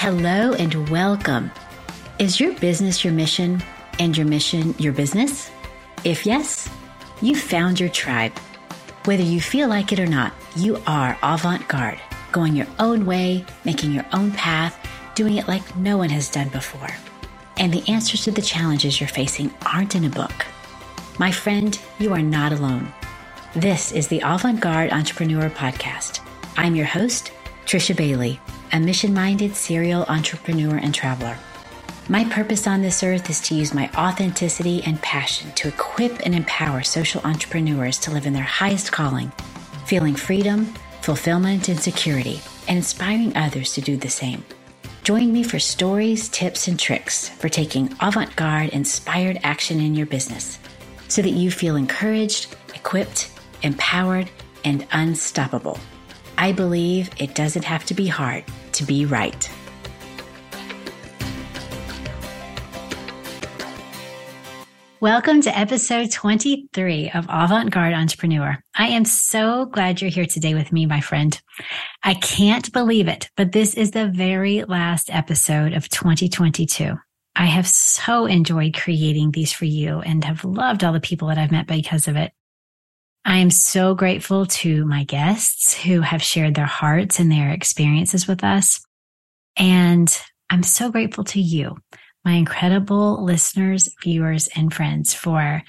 Hello and welcome. Is your business your mission and your mission your business? If yes, you found your tribe. Whether you feel like it or not, you are avant-garde, going your own way, making your own path, doing it like no one has done before. And the answers to the challenges you're facing aren't in a book. My friend, you are not alone. This is the Avant-Garde Entrepreneur Podcast. I'm your host, Trisha Bailey, a mission-minded serial entrepreneur and traveler. My purpose on this earth is to use my authenticity and passion to equip and empower social entrepreneurs to live in their highest calling, feeling freedom, fulfillment, and security, and inspiring others to do the same. Join me for stories, tips, and tricks for taking avant-garde inspired action in your business so that you feel encouraged, equipped, empowered, and unstoppable. I believe it doesn't have to be hard to be right. Welcome to episode 23 of Avant-Garde Entrepreneur. I am so glad you're here today with me, my friend. I can't believe it, but this is the very last episode of 2022. I have so enjoyed creating these for you and have loved all the people that I've met because of it. I am so grateful to my guests who have shared their hearts and their experiences with us. And I'm so grateful to you, my incredible listeners, viewers, and friends for,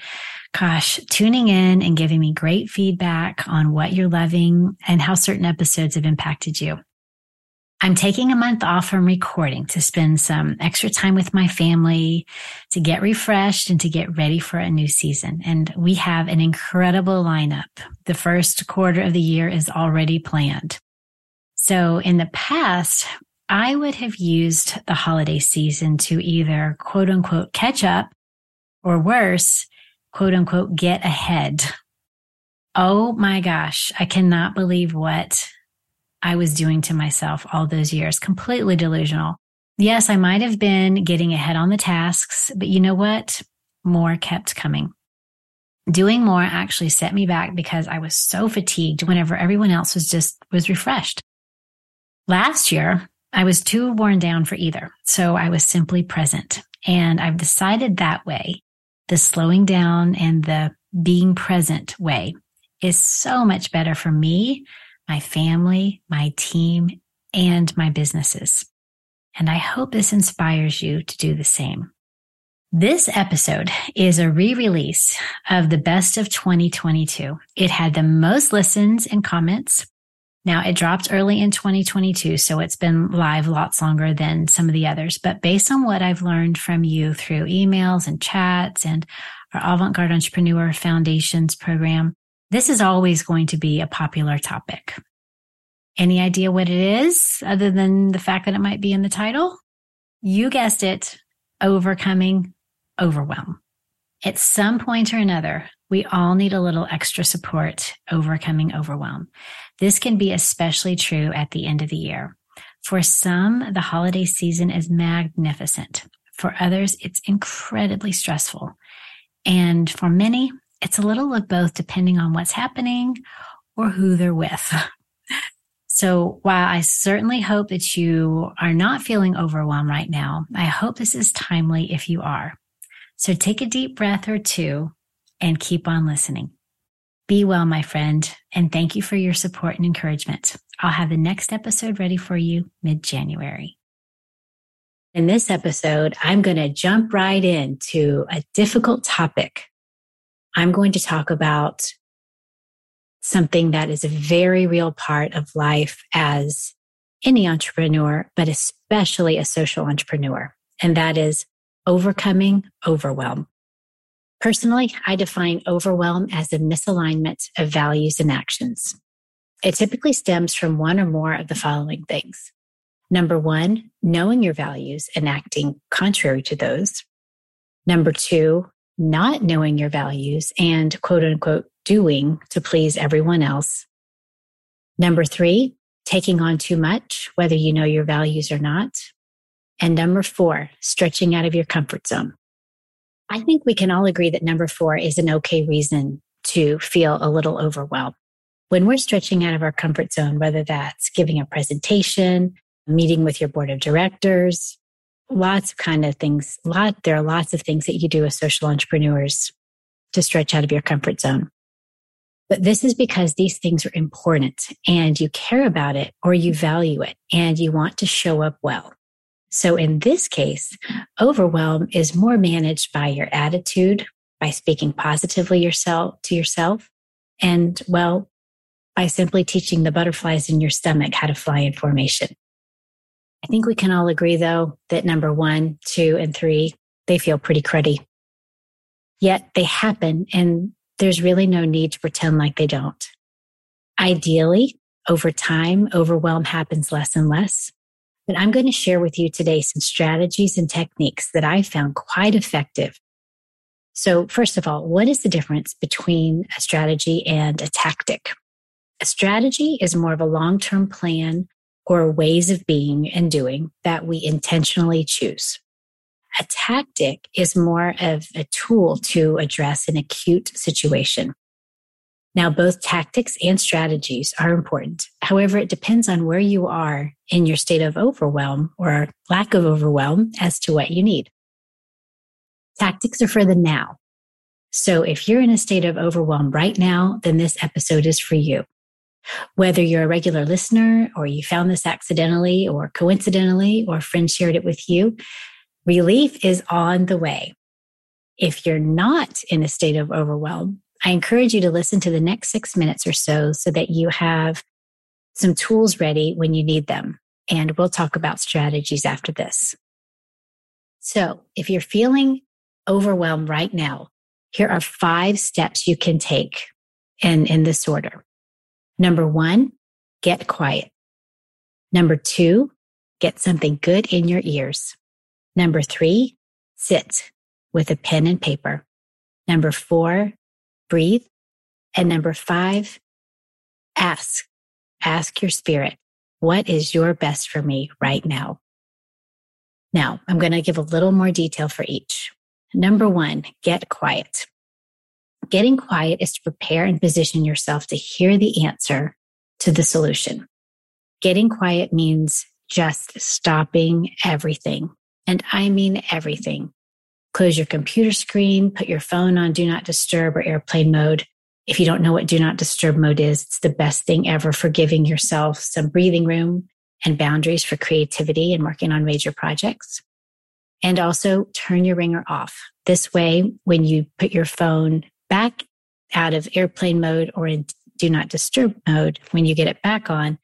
tuning in and giving me great feedback on what you're loving and how certain episodes have impacted you. I'm taking a month off from recording to spend some extra time with my family, to get refreshed and to get ready for a new season. And we have an incredible lineup. The first quarter of the year is already planned. So in the past, I would have used the holiday season to either quote unquote catch up or worse, quote unquote get ahead. Oh my gosh, I cannot believe what I was doing to myself all those years. Completely delusional. Yes, I might have been getting ahead on the tasks, but you know what? More kept coming. Doing more actually set me back because I was so fatigued whenever everyone else was refreshed. Last year, I was too worn down for either, so I was simply present. And I've decided that way, the slowing down and the being present way, is so much better for me, my family, my team, and my businesses. And I hope this inspires you to do the same. This episode is a re-release of the best of 2022. It had the most listens and comments. Now, it dropped early in 2022, so it's been live lots longer than some of the others. But based on what I've learned from you through emails and chats and our Avant-Garde Entrepreneur Foundations program, this is always going to be a popular topic. Any idea what it is, other than the fact that it might be in the title? You guessed it, overcoming overwhelm. At some point or another, we all need a little extra support overcoming overwhelm. This can be especially true at the end of the year. For some, the holiday season is magnificent. For others, it's incredibly stressful. And for many, it's a little of both depending on what's happening or who they're with. So while I certainly hope that you are not feeling overwhelmed right now, I hope this is timely if you are. So take a deep breath or two and keep on listening. Be well, my friend, and thank you for your support and encouragement. I'll have the next episode ready for you mid-January. In this episode, I'm going to jump right into a difficult topic. I'm going to talk about something that is a very real part of life as any entrepreneur, but especially a social entrepreneur, and that is overcoming overwhelm. Personally, I define overwhelm as the misalignment of values and actions. It typically stems from one or more of the following things. Number one, knowing your values and acting contrary to those. Number two, not knowing your values and quote unquote doing to please everyone else. Number three, taking on too much, whether you know your values or not. And number four, stretching out of your comfort zone. I think we can all agree that number four is an okay reason to feel a little overwhelmed. When we're stretching out of our comfort zone, whether that's giving a presentation, meeting with your board of directors, lots of kind of things. There are lots of things that you do as social entrepreneurs to stretch out of your comfort zone. But this is because these things are important and you care about it or you value it and you want to show up well. So in this case, overwhelm is more managed by your attitude, by speaking positively to yourself, and by simply teaching the butterflies in your stomach how to fly in formation. I think we can all agree, though, that number 1, 2, and 3, they feel pretty cruddy. Yet they happen, and there's really no need to pretend like they don't. Ideally, over time, overwhelm happens less and less. But I'm going to share with you today some strategies and techniques that I found quite effective. So first of all, what is the difference between a strategy and a tactic? A strategy is more of a long-term plan or ways of being and doing that we intentionally choose. A tactic is more of a tool to address an acute situation. Now, both tactics and strategies are important. However, it depends on where you are in your state of overwhelm or lack of overwhelm as to what you need. Tactics are for the now. So if you're in a state of overwhelm right now, then this episode is for you. Whether you're a regular listener or you found this accidentally or coincidentally or a friend shared it with you, relief is on the way. If you're not in a state of overwhelm, I encourage you to listen to the next 6 minutes or so that you have some tools ready when you need them. And we'll talk about strategies after this. So if you're feeling overwhelmed right now, here are 5 steps you can take in this order. Number 1, get quiet. Number 2, get something good in your ears. Number 3, sit with a pen and paper. Number 4, breathe. And number 5, ask. Ask your spirit, what is your best for me right now? Now, I'm going to give a little more detail for each. Number 1, get quiet. Getting quiet is to prepare and position yourself to hear the answer to the solution. Getting quiet means just stopping everything. And I mean everything. Close your computer screen, put your phone on Do Not Disturb or airplane mode. If you don't know what Do Not Disturb mode is, it's the best thing ever for giving yourself some breathing room and boundaries for creativity and working on major projects. And also turn your ringer off. This way, when you put your phone back out of airplane mode or in Do Not Disturb mode, when you get it back on,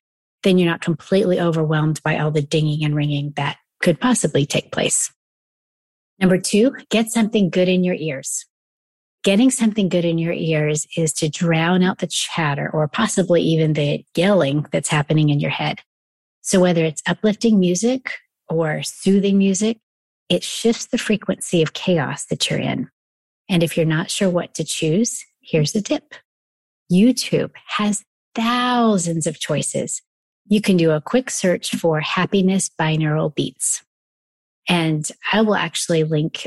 then you're not completely overwhelmed by all the dinging and ringing that could possibly take place. Number 2, get something good in your ears. Getting something good in your ears is to drown out the chatter or possibly even the yelling that's happening in your head. So whether it's uplifting music or soothing music, it shifts the frequency of chaos that you're in. And if you're not sure what to choose, here's a tip. YouTube has thousands of choices. You can do a quick search for happiness binaural beats. And I will actually link,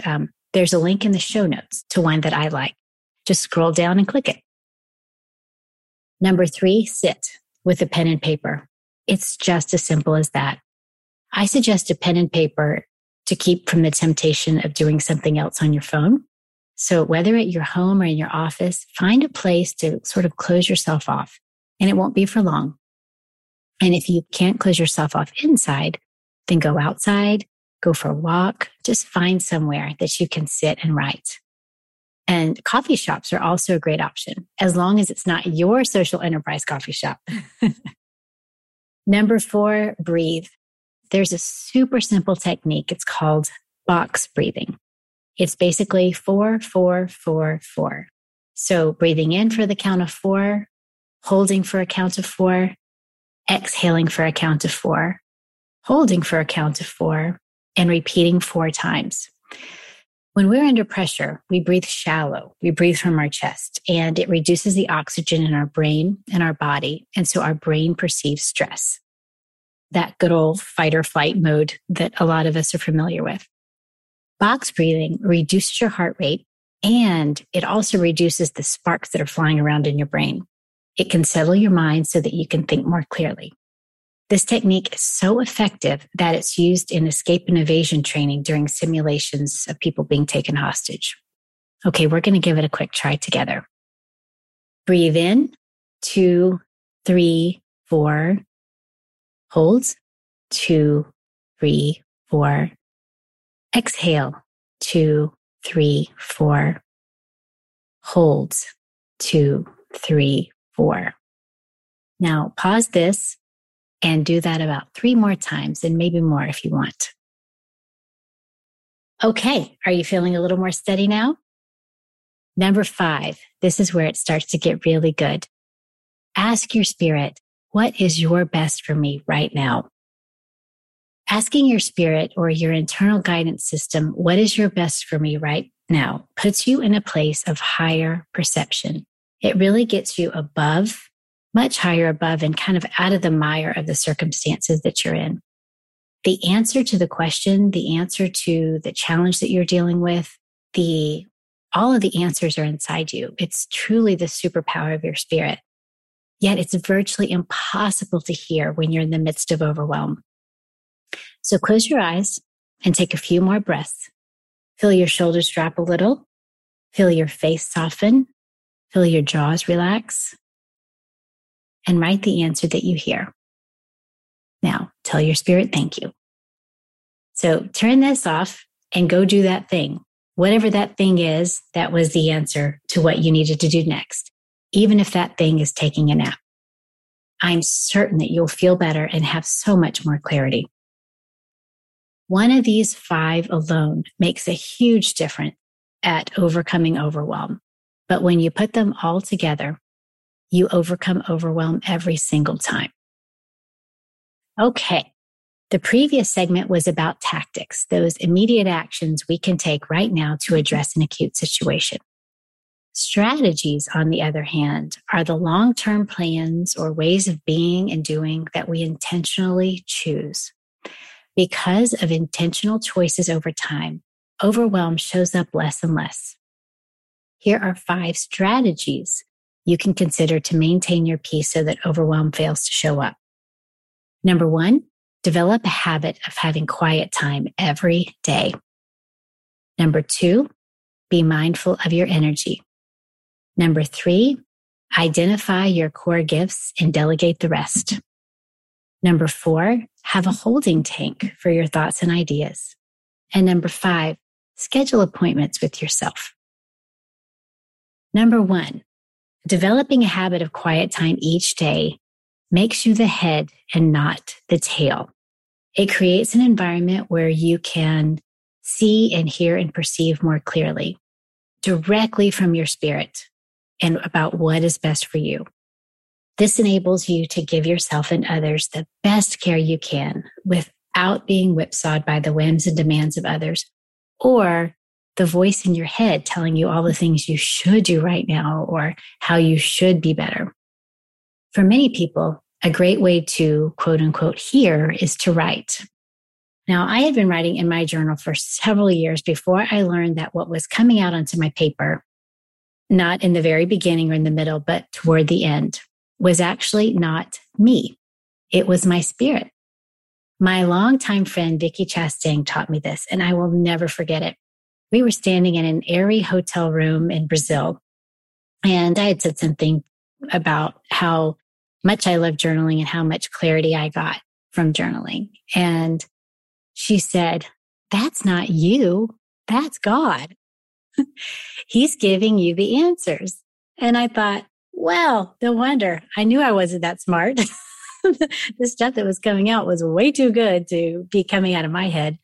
there's a link in the show notes to one that I like. Just scroll down and click it. Number 3, sit with a pen and paper. It's just as simple as that. I suggest a pen and paper to keep from the temptation of doing something else on your phone. So whether at your home or in your office, find a place to sort of close yourself off, and it won't be for long. And if you can't close yourself off inside, then go outside, go for a walk, just find somewhere that you can sit and write. And coffee shops are also a great option, as long as it's not your social enterprise coffee shop. Number 4, breathe. There's a super simple technique. It's called box breathing. It's basically 4, 4, 4, 4. So breathing in for the count of 4, holding for a count of 4, exhaling for a count of 4, holding for a count of 4, and repeating 4 times. When we're under pressure, we breathe shallow. We breathe from our chest, and it reduces the oxygen in our brain and our body. And so our brain perceives stress, that good old fight or flight mode that a lot of us are familiar with. Box breathing reduces your heart rate, and it also reduces the sparks that are flying around in your brain. It can settle your mind so that you can think more clearly. This technique is so effective that it's used in escape and evasion training during simulations of people being taken hostage. Okay, we're going to give it a quick try together. Breathe in, 2, 3, 4. Hold, 2, 3, 4. Exhale, 2, 3, 4. Hold, 2, 3, 4. Now pause this and do that about 3 more times and maybe more if you want. Okay, are you feeling a little more steady now? Number 5, this is where it starts to get really good. Ask your spirit, what is your best for me right now? Asking your spirit or your internal guidance system, what is your best for me right now, puts you in a place of higher perception. It really gets you above, much higher above, and kind of out of the mire of the circumstances that you're in. The answer to the question, the answer to the challenge that you're dealing with, all of the answers are inside you. It's truly the superpower of your spirit. Yet it's virtually impossible to hear when you're in the midst of overwhelm. So close your eyes and take a few more breaths. Feel your shoulders drop a little. Feel your face soften. Feel your jaws relax. And write the answer that you hear. Now, tell your spirit thank you. So turn this off and go do that thing. Whatever that thing is, that was the answer to what you needed to do next, even if that thing is taking a nap. I'm certain that you'll feel better and have so much more clarity. One of these 5 alone makes a huge difference at overcoming overwhelm. But when you put them all together, you overcome overwhelm every single time. Okay, the previous segment was about tactics, those immediate actions we can take right now to address an acute situation. Strategies, on the other hand, are the long-term plans or ways of being and doing that we intentionally choose. Because of intentional choices over time, overwhelm shows up less and less. Here are 5 strategies you can consider to maintain your peace so that overwhelm fails to show up. Number 1, develop a habit of having quiet time every day. Number 2, be mindful of your energy. Number 3, identify your core gifts and delegate the rest. Number 4, have a holding tank for your thoughts and ideas. And number 5, schedule appointments with yourself. Number 1, developing a habit of quiet time each day makes you the head and not the tail. It creates an environment where you can see and hear and perceive more clearly, directly from your spirit and about what is best for you. This enables you to give yourself and others the best care you can without being whipsawed by the whims and demands of others or the voice in your head telling you all the things you should do right now or how you should be better. For many people, a great way to quote unquote hear is to write. Now, I had been writing in my journal for several years before I learned that what was coming out onto my paper, not in the very beginning or in the middle, but toward the end, was actually not me. It was my spirit. My longtime friend, Vicky Chastain, taught me this, and I will never forget it. We were standing in an airy hotel room in Brazil, and I had said something about how much I love journaling and how much clarity I got from journaling. And she said, "That's not you, that's God. He's giving you the answers." And I thought, well, no wonder. I knew I wasn't that smart. The stuff that was coming out was way too good to be coming out of my head.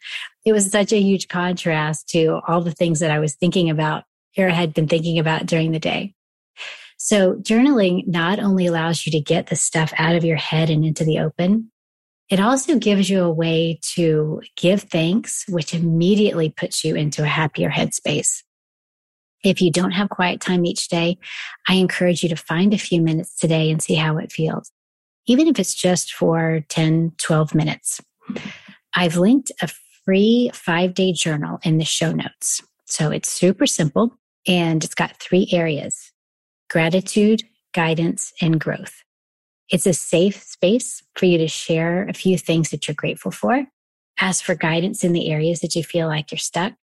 It was such a huge contrast to all the things that I was thinking about or had been thinking about during the day. So journaling not only allows you to get the stuff out of your head and into the open, it also gives you a way to give thanks, which immediately puts you into a happier headspace. If you don't have quiet time each day, I encourage you to find a few minutes today and see how it feels, even if it's just for 10, 12 minutes. I've linked a free 5-day journal in the show notes. So it's super simple and it's got 3 areas: gratitude, guidance, and growth. It's a safe space for you to share a few things that you're grateful for, ask for guidance in the areas that you feel like you're stuck,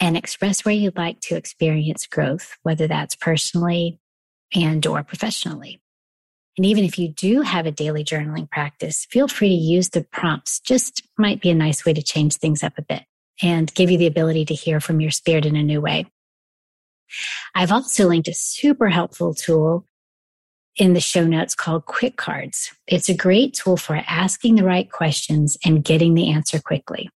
and express where you'd like to experience growth, whether that's personally and/or professionally. And even if you do have a daily journaling practice, feel free to use the prompts. Just might be a nice way to change things up a bit and give you the ability to hear from your spirit in a new way. I've also linked a super helpful tool in the show notes called Quick Cards. It's a great tool for asking the right questions and getting the answer quickly.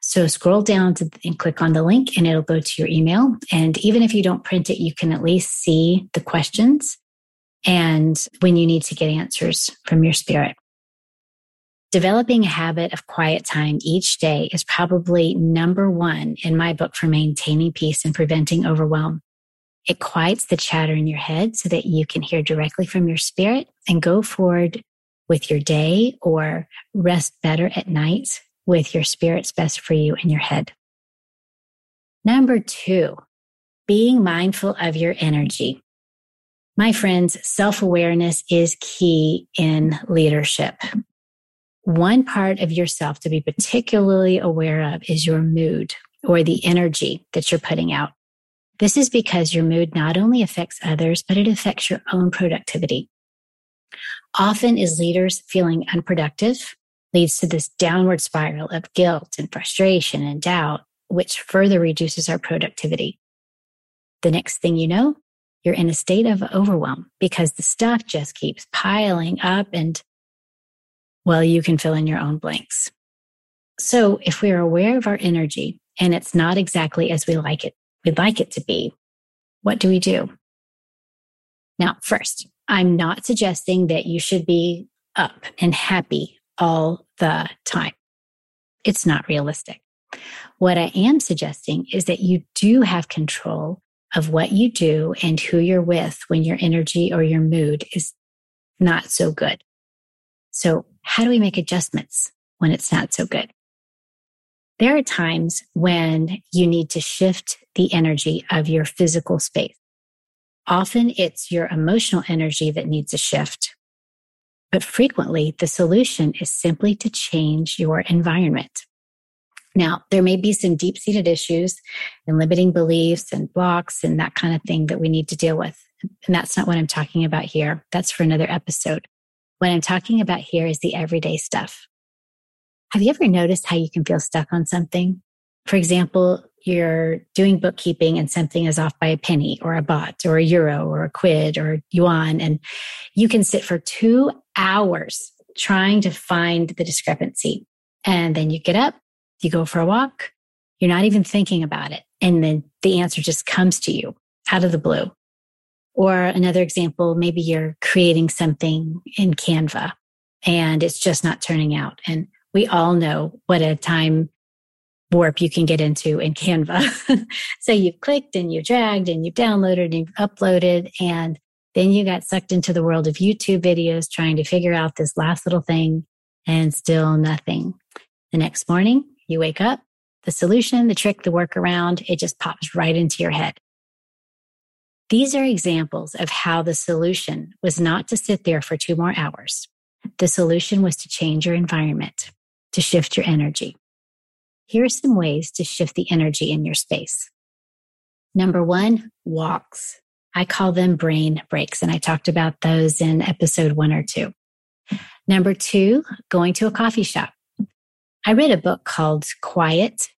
So scroll down and click on the link and it'll go to your email. And even if you don't print it, you can at least see the questions and when you need to get answers from your spirit. Developing a habit of quiet time each day is probably number one in my book for maintaining peace and preventing overwhelm. It quiets the chatter in your head so that you can hear directly from your spirit and go forward with your day or rest better at night with your spirit's best for you in your head. Number two, being mindful of your energy. My friends, self-awareness is key in leadership. One part of yourself to be particularly aware of is your mood or the energy that you're putting out. This is because your mood not only affects others, but it affects your own productivity. Often, as leaders, feeling unproductive leads to this downward spiral of guilt and frustration and doubt, which further reduces our productivity. The next thing you know, you're in a state of overwhelm because the stuff just keeps piling up and, well, you can fill in your own blanks. So if we are aware of our energy and it's not exactly as we'd like it to be, what do we do? Now, first, I'm not suggesting that you should be up and happy all the time. It's not realistic. What I am suggesting is that you do have control of what you do and who you're with when your energy or your mood is not so good. So how do we make adjustments when it's not so good? There are times when you need to shift the energy of your physical space. Often it's your emotional energy that needs a shift, but frequently the solution is simply to change your environment. Now, there may be some deep-seated issues and limiting beliefs and blocks and that kind of thing that we need to deal with. And that's not what I'm talking about here. That's for another episode. What I'm talking about here is the everyday stuff. Have you ever noticed how you can feel stuck on something? For example, you're doing bookkeeping and something is off by a penny or a baht or a euro or a quid or yuan, and you can sit for 2 hours trying to find the discrepancy. And then you get up, you go for a walk, you're not even thinking about it. And then the answer just comes to you out of the blue. Or another example, maybe you're creating something in Canva and it's just not turning out. And we all know what a time warp you can get into in Canva. So you've clicked and you've dragged and you've downloaded and you've uploaded. And then you got sucked into the world of YouTube videos trying to figure out this last little thing and still nothing. The next morning, you wake up, the solution, the trick, the workaround, it just pops right into your head. These are examples of how the solution was not to sit there for 2 more hours. The solution was to change your environment, to shift your energy. Here are some ways to shift the energy in your space. Number one, walks. I call them brain breaks, and I talked about those in episode 1 or 2. Number two, going to a coffee shop. I read a book called Quiet.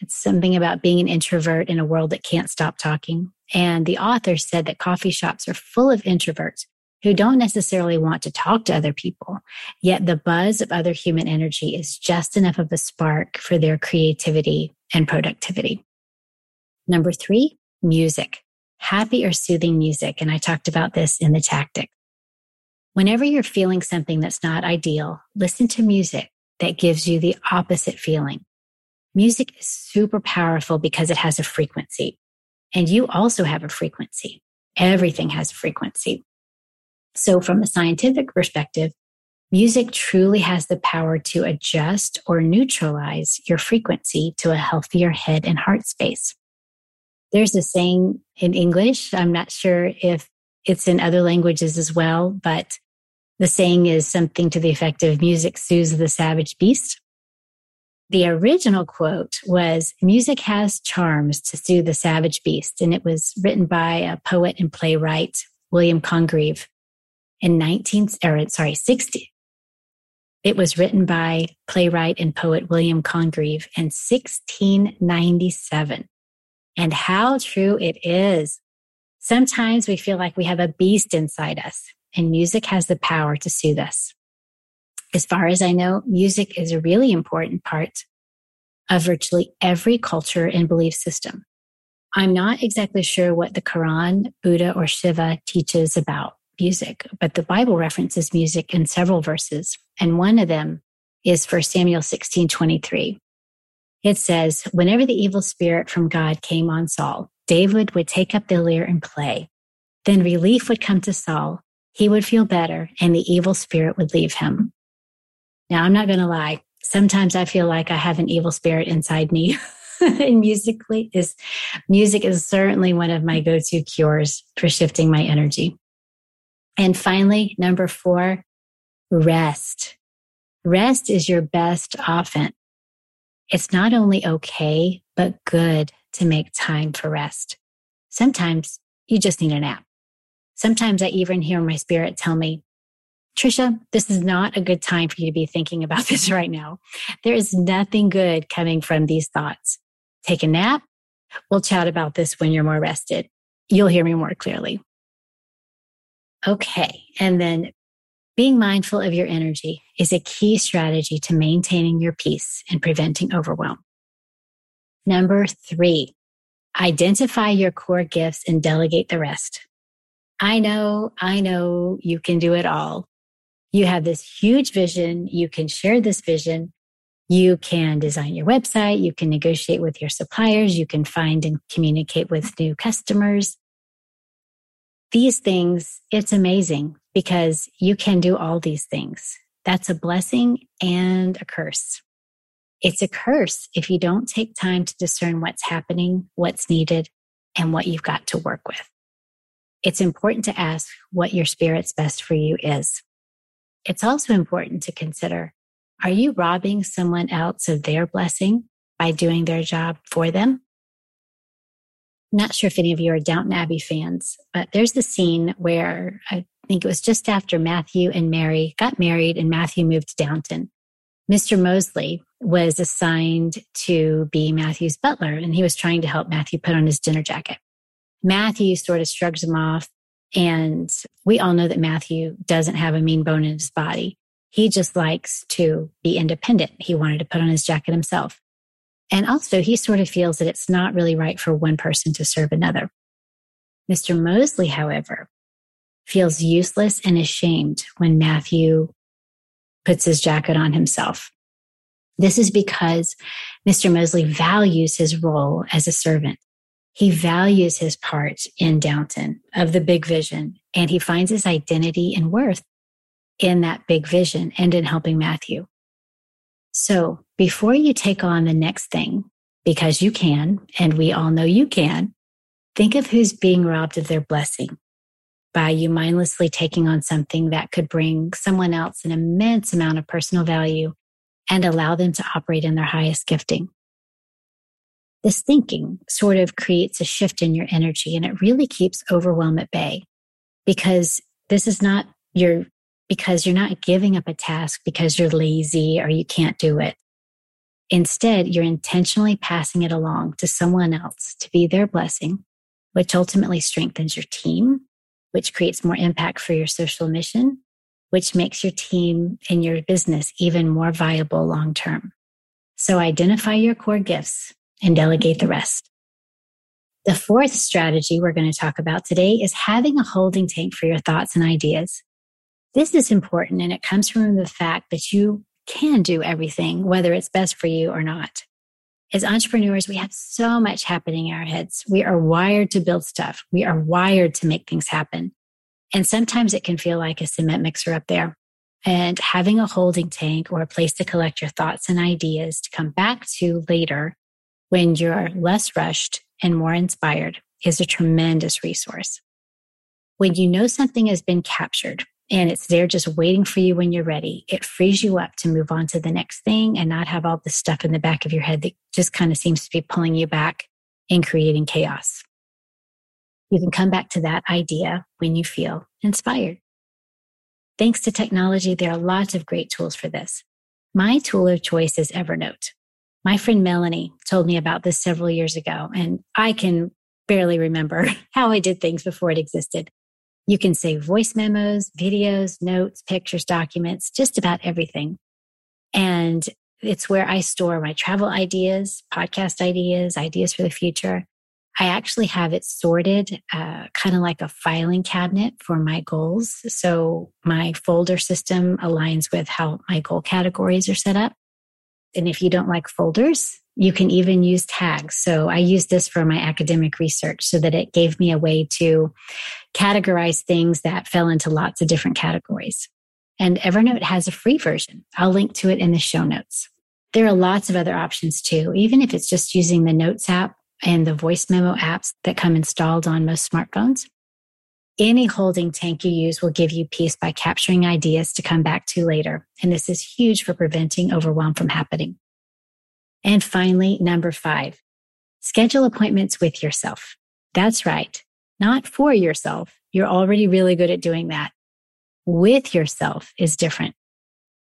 It's something about being an introvert in a world that can't stop talking. And the author said that coffee shops are full of introverts who don't necessarily want to talk to other people, yet the buzz of other human energy is just enough of a spark for their creativity and productivity. Number three, music. Happy or soothing music. And I talked about this in the tactic. Whenever you're feeling something that's not ideal, listen to music that gives you the opposite feeling. Music is super powerful because it has a frequency. And you also have a frequency. Everything has a frequency. So from a scientific perspective, music truly has the power to adjust or neutralize your frequency to a healthier head and heart space. There's a saying in English, I'm not sure if it's in other languages as well, but The saying is something to the effect of music soothes the savage beast. The original quote was, "Music has charms to soothe the savage beast." And it was written by a poet and playwright, William Congreve, It was written by playwright and poet William Congreve in 1697. And how true it is. Sometimes we feel like we have a beast inside us, and music has the power to soothe us. As far as I know, music is a really important part of virtually every culture and belief system. I'm not exactly sure what the Quran, Buddha, or Shiva teaches about music, but the Bible references music in several verses, and one of them is 1 Samuel 16:23. It says, "Whenever the evil spirit from God came on Saul, David would take up the lyre and play. Then relief would come to Saul. He would feel better, and the evil spirit would leave him." Now, I'm not going to lie. Sometimes I feel like I have an evil spirit inside me. And music is certainly one of my go-to cures for shifting my energy. And finally, number 4, rest. Rest is your best offense. It's not only okay, but good to make time for rest. Sometimes you just need a nap. Sometimes I even hear my spirit tell me, "Trisha, this is not a good time for you to be thinking about this right now. There is nothing good coming from these thoughts. Take a nap. We'll chat about this when you're more rested. You'll hear me more clearly." Okay. And then being mindful of your energy is a key strategy to maintaining your peace and preventing overwhelm. Number 3, identify your core gifts and delegate the rest. I know you can do it all. You have this huge vision. You can share this vision. You can design your website. You can negotiate with your suppliers. You can find and communicate with new customers. These things, it's amazing because you can do all these things. That's a blessing and a curse. It's a curse if you don't take time to discern what's happening, what's needed, and what you've got to work with. It's important to ask what your spirit's best for you is. It's also important to consider, are you robbing someone else of their blessing by doing their job for them? I'm not sure if any of you are Downton Abbey fans, but there's the scene where I think it was just after Matthew and Mary got married and Matthew moved to Downton. Mr. Mosley was assigned to be Matthew's butler, and he was trying to help Matthew put on his dinner jacket. Matthew sort of shrugs him off, and we all know that Matthew doesn't have a mean bone in his body. He just likes to be independent. He wanted to put on his jacket himself. And also, he sort of feels that it's not really right for one person to serve another. Mr. Mosley, however, feels useless and ashamed when Matthew puts his jacket on himself. This is because Mr. Mosley values his role as a servant. He values his part in Downton of the big vision, and he finds his identity and worth in that big vision and in helping Matthew. So before you take on the next thing, because you can, and we all know you can, think of who's being robbed of their blessing by you mindlessly taking on something that could bring someone else an immense amount of personal value and allow them to operate in their highest gifting. This thinking sort of creates a shift in your energy, and it really keeps overwhelm at bay because you're not giving up a task because you're lazy or you can't do it. Instead, you're intentionally passing it along to someone else to be their blessing, which ultimately strengthens your team, which creates more impact for your social mission, which makes your team and your business even more viable long-term. So identify your core gifts and delegate the rest. The 4th strategy we're going to talk about today is having a holding tank for your thoughts and ideas. This is important, and it comes from the fact that you can do everything, whether it's best for you or not. As entrepreneurs, we have so much happening in our heads. We are wired to build stuff. We are wired to make things happen. And sometimes it can feel like a cement mixer up there. And having a holding tank or a place to collect your thoughts and ideas to come back to later when you're less rushed and more inspired is a tremendous resource. When you know something has been captured and it's there just waiting for you when you're ready. It frees you up to move on to the next thing and not have all this stuff in the back of your head that just kind of seems to be pulling you back and creating chaos. You can come back to that idea when you feel inspired. Thanks to technology, there are lots of great tools for this. My tool of choice is Evernote. My friend Melanie told me about this several years ago, and I can barely remember how I did things before it existed. You can save voice memos, videos, notes, pictures, documents, just about everything. And it's where I store my travel ideas, podcast ideas, ideas for the future. I actually have it sorted kind of like a filing cabinet for my goals. So my folder system aligns with how my goal categories are set up. And if you don't like folders, you can even use tags. So I use this for my academic research so that it gave me a way to categorize things that fell into lots of different categories. And Evernote has a free version. I'll link to it in the show notes. There are lots of other options too, even if it's just using the Notes app and the voice memo apps that come installed on most smartphones. Any holding tank you use will give you peace by capturing ideas to come back to later. And this is huge for preventing overwhelm from happening. And finally, 5, schedule appointments with yourself. That's right. Not for yourself. You're already really good at doing that. With yourself is different.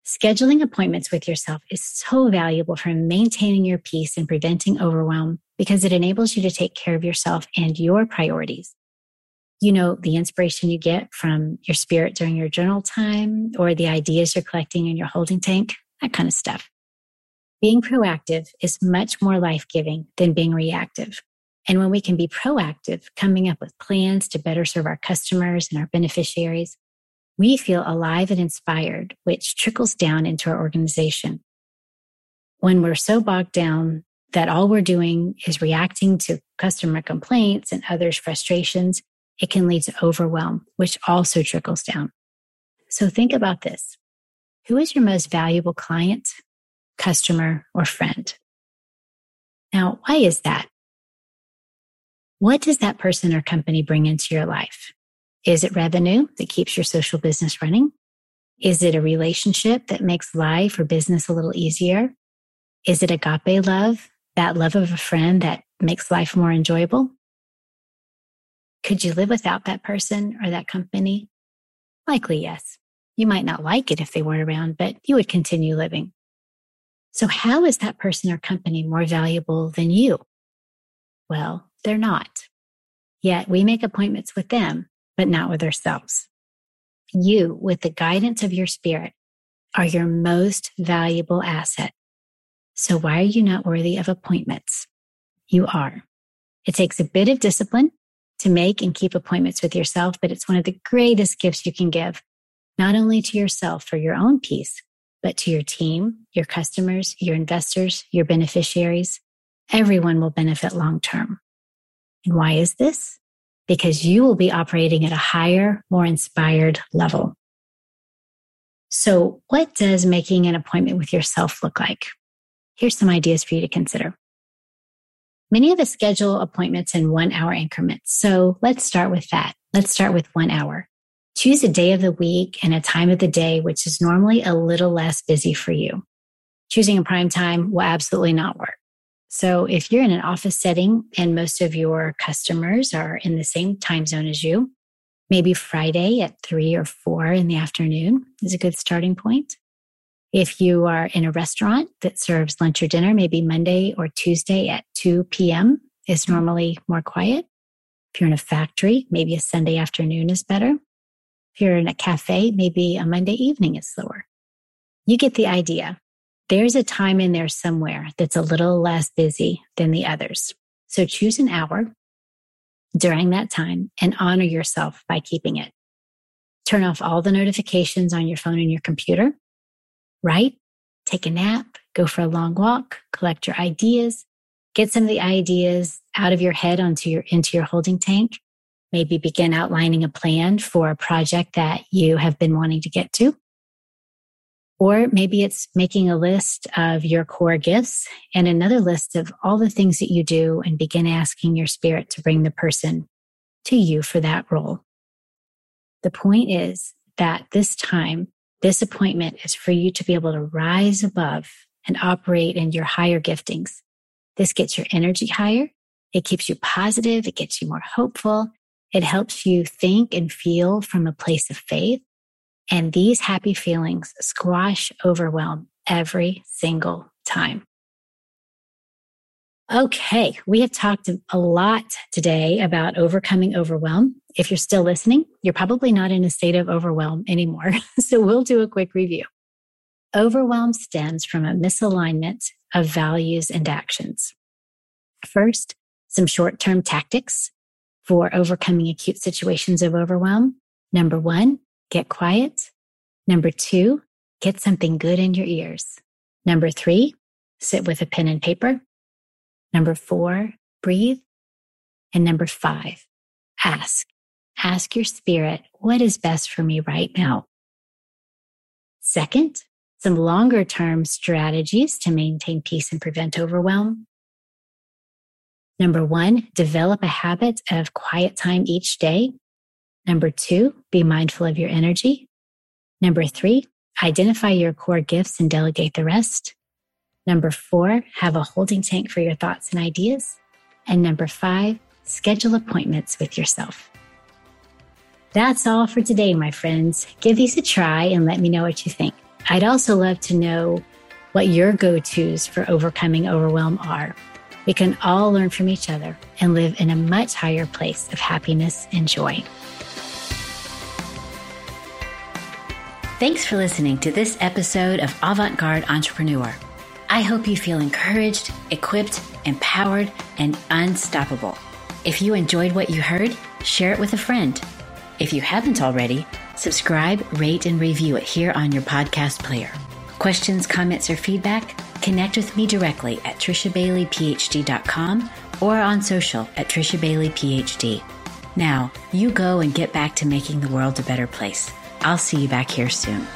Scheduling appointments with yourself is so valuable for maintaining your peace and preventing overwhelm because it enables you to take care of yourself and your priorities. You know, the inspiration you get from your spirit during your journal time or the ideas you're collecting in your holding tank, that kind of stuff. Being proactive is much more life-giving than being reactive. And when we can be proactive, coming up with plans to better serve our customers and our beneficiaries, we feel alive and inspired, which trickles down into our organization. When we're so bogged down that all we're doing is reacting to customer complaints and others' frustrations, it can lead to overwhelm, which also trickles down. So think about this. Who is your most valuable client, customer, or friend? Now, why is that? What does that person or company bring into your life? Is it revenue that keeps your social business running? Is it a relationship that makes life or business a little easier? Is it agape love, that love of a friend that makes life more enjoyable? Could you live without that person or that company? Likely, yes. You might not like it if they weren't around, but you would continue living. So how is that person or company more valuable than you? Well, they're not. Yet we make appointments with them, but not with ourselves. You, with the guidance of your spirit, are your most valuable asset. So why are you not worthy of appointments? You are. It takes a bit of discipline to make and keep appointments with yourself, but it's one of the greatest gifts you can give, not only to yourself for your own peace, but to your team, your customers, your investors, your beneficiaries. Everyone will benefit long-term. And why is this? Because you will be operating at a higher, more inspired level. So what does making an appointment with yourself look like? Here's some ideas for you to consider. Many of us schedule appointments in 1-hour increments. So let's start with that. Let's start with 1 hour. Choose a day of the week and a time of the day, which is normally a little less busy for you. Choosing a prime time will absolutely not work. So if you're in an office setting and most of your customers are in the same time zone as you, maybe Friday at 3 or 4 in the afternoon is a good starting point. If you are in a restaurant that serves lunch or dinner, maybe Monday or Tuesday at 2 p.m. is normally more quiet. If you're in a factory, maybe a Sunday afternoon is better. If you're in a cafe, maybe a Monday evening is slower. You get the idea. There's a time in there somewhere that's a little less busy than the others. So choose an hour during that time and honor yourself by keeping it. Turn off all the notifications on your phone and your computer. Right? Take a nap, go for a long walk, collect your ideas, get some of the ideas out of your head into your holding tank. Maybe begin outlining a plan for a project that you have been wanting to get to. Or maybe it's making a list of your core gifts and another list of all the things that you do and begin asking your spirit to bring the person to you for that role. The point is, that this time, this appointment is for you to be able to rise above and operate in your higher giftings. This gets your energy higher. It keeps you positive. It gets you more hopeful. It helps you think and feel from a place of faith. And these happy feelings squash overwhelm every single time. Okay, we have talked a lot today about overcoming overwhelm. If you're still listening, you're probably not in a state of overwhelm anymore. So we'll do a quick review. Overwhelm stems from a misalignment of values and actions. First, some short-term tactics for overcoming acute situations of overwhelm. Number one, get quiet. Number two, get something good in your ears. Number three, sit with a pen and paper. Number four, breathe. And number five, ask. Ask your spirit, what is best for me right now? Second, some longer-term strategies to maintain peace and prevent overwhelm. Number one, develop a habit of quiet time each day. Number two, be mindful of your energy. Number three, identify your core gifts and delegate the rest. Number four, have a holding tank for your thoughts and ideas. And number five, schedule appointments with yourself. That's all for today, my friends. Give these a try and let me know what you think. I'd also love to know what your go-tos for overcoming overwhelm are. We can all learn from each other and live in a much higher place of happiness and joy. Thanks for listening to this episode of Avant Garde Entrepreneur. I hope you feel encouraged, equipped, empowered, and unstoppable. If you enjoyed what you heard, share it with a friend. If you haven't already, subscribe, rate, and review it here on your podcast player. Questions, comments, or feedback? Connect with me directly at trishabaileyphd.com or on social at trishabaileyphd. Now, you go and get back to making the world a better place. I'll see you back here soon.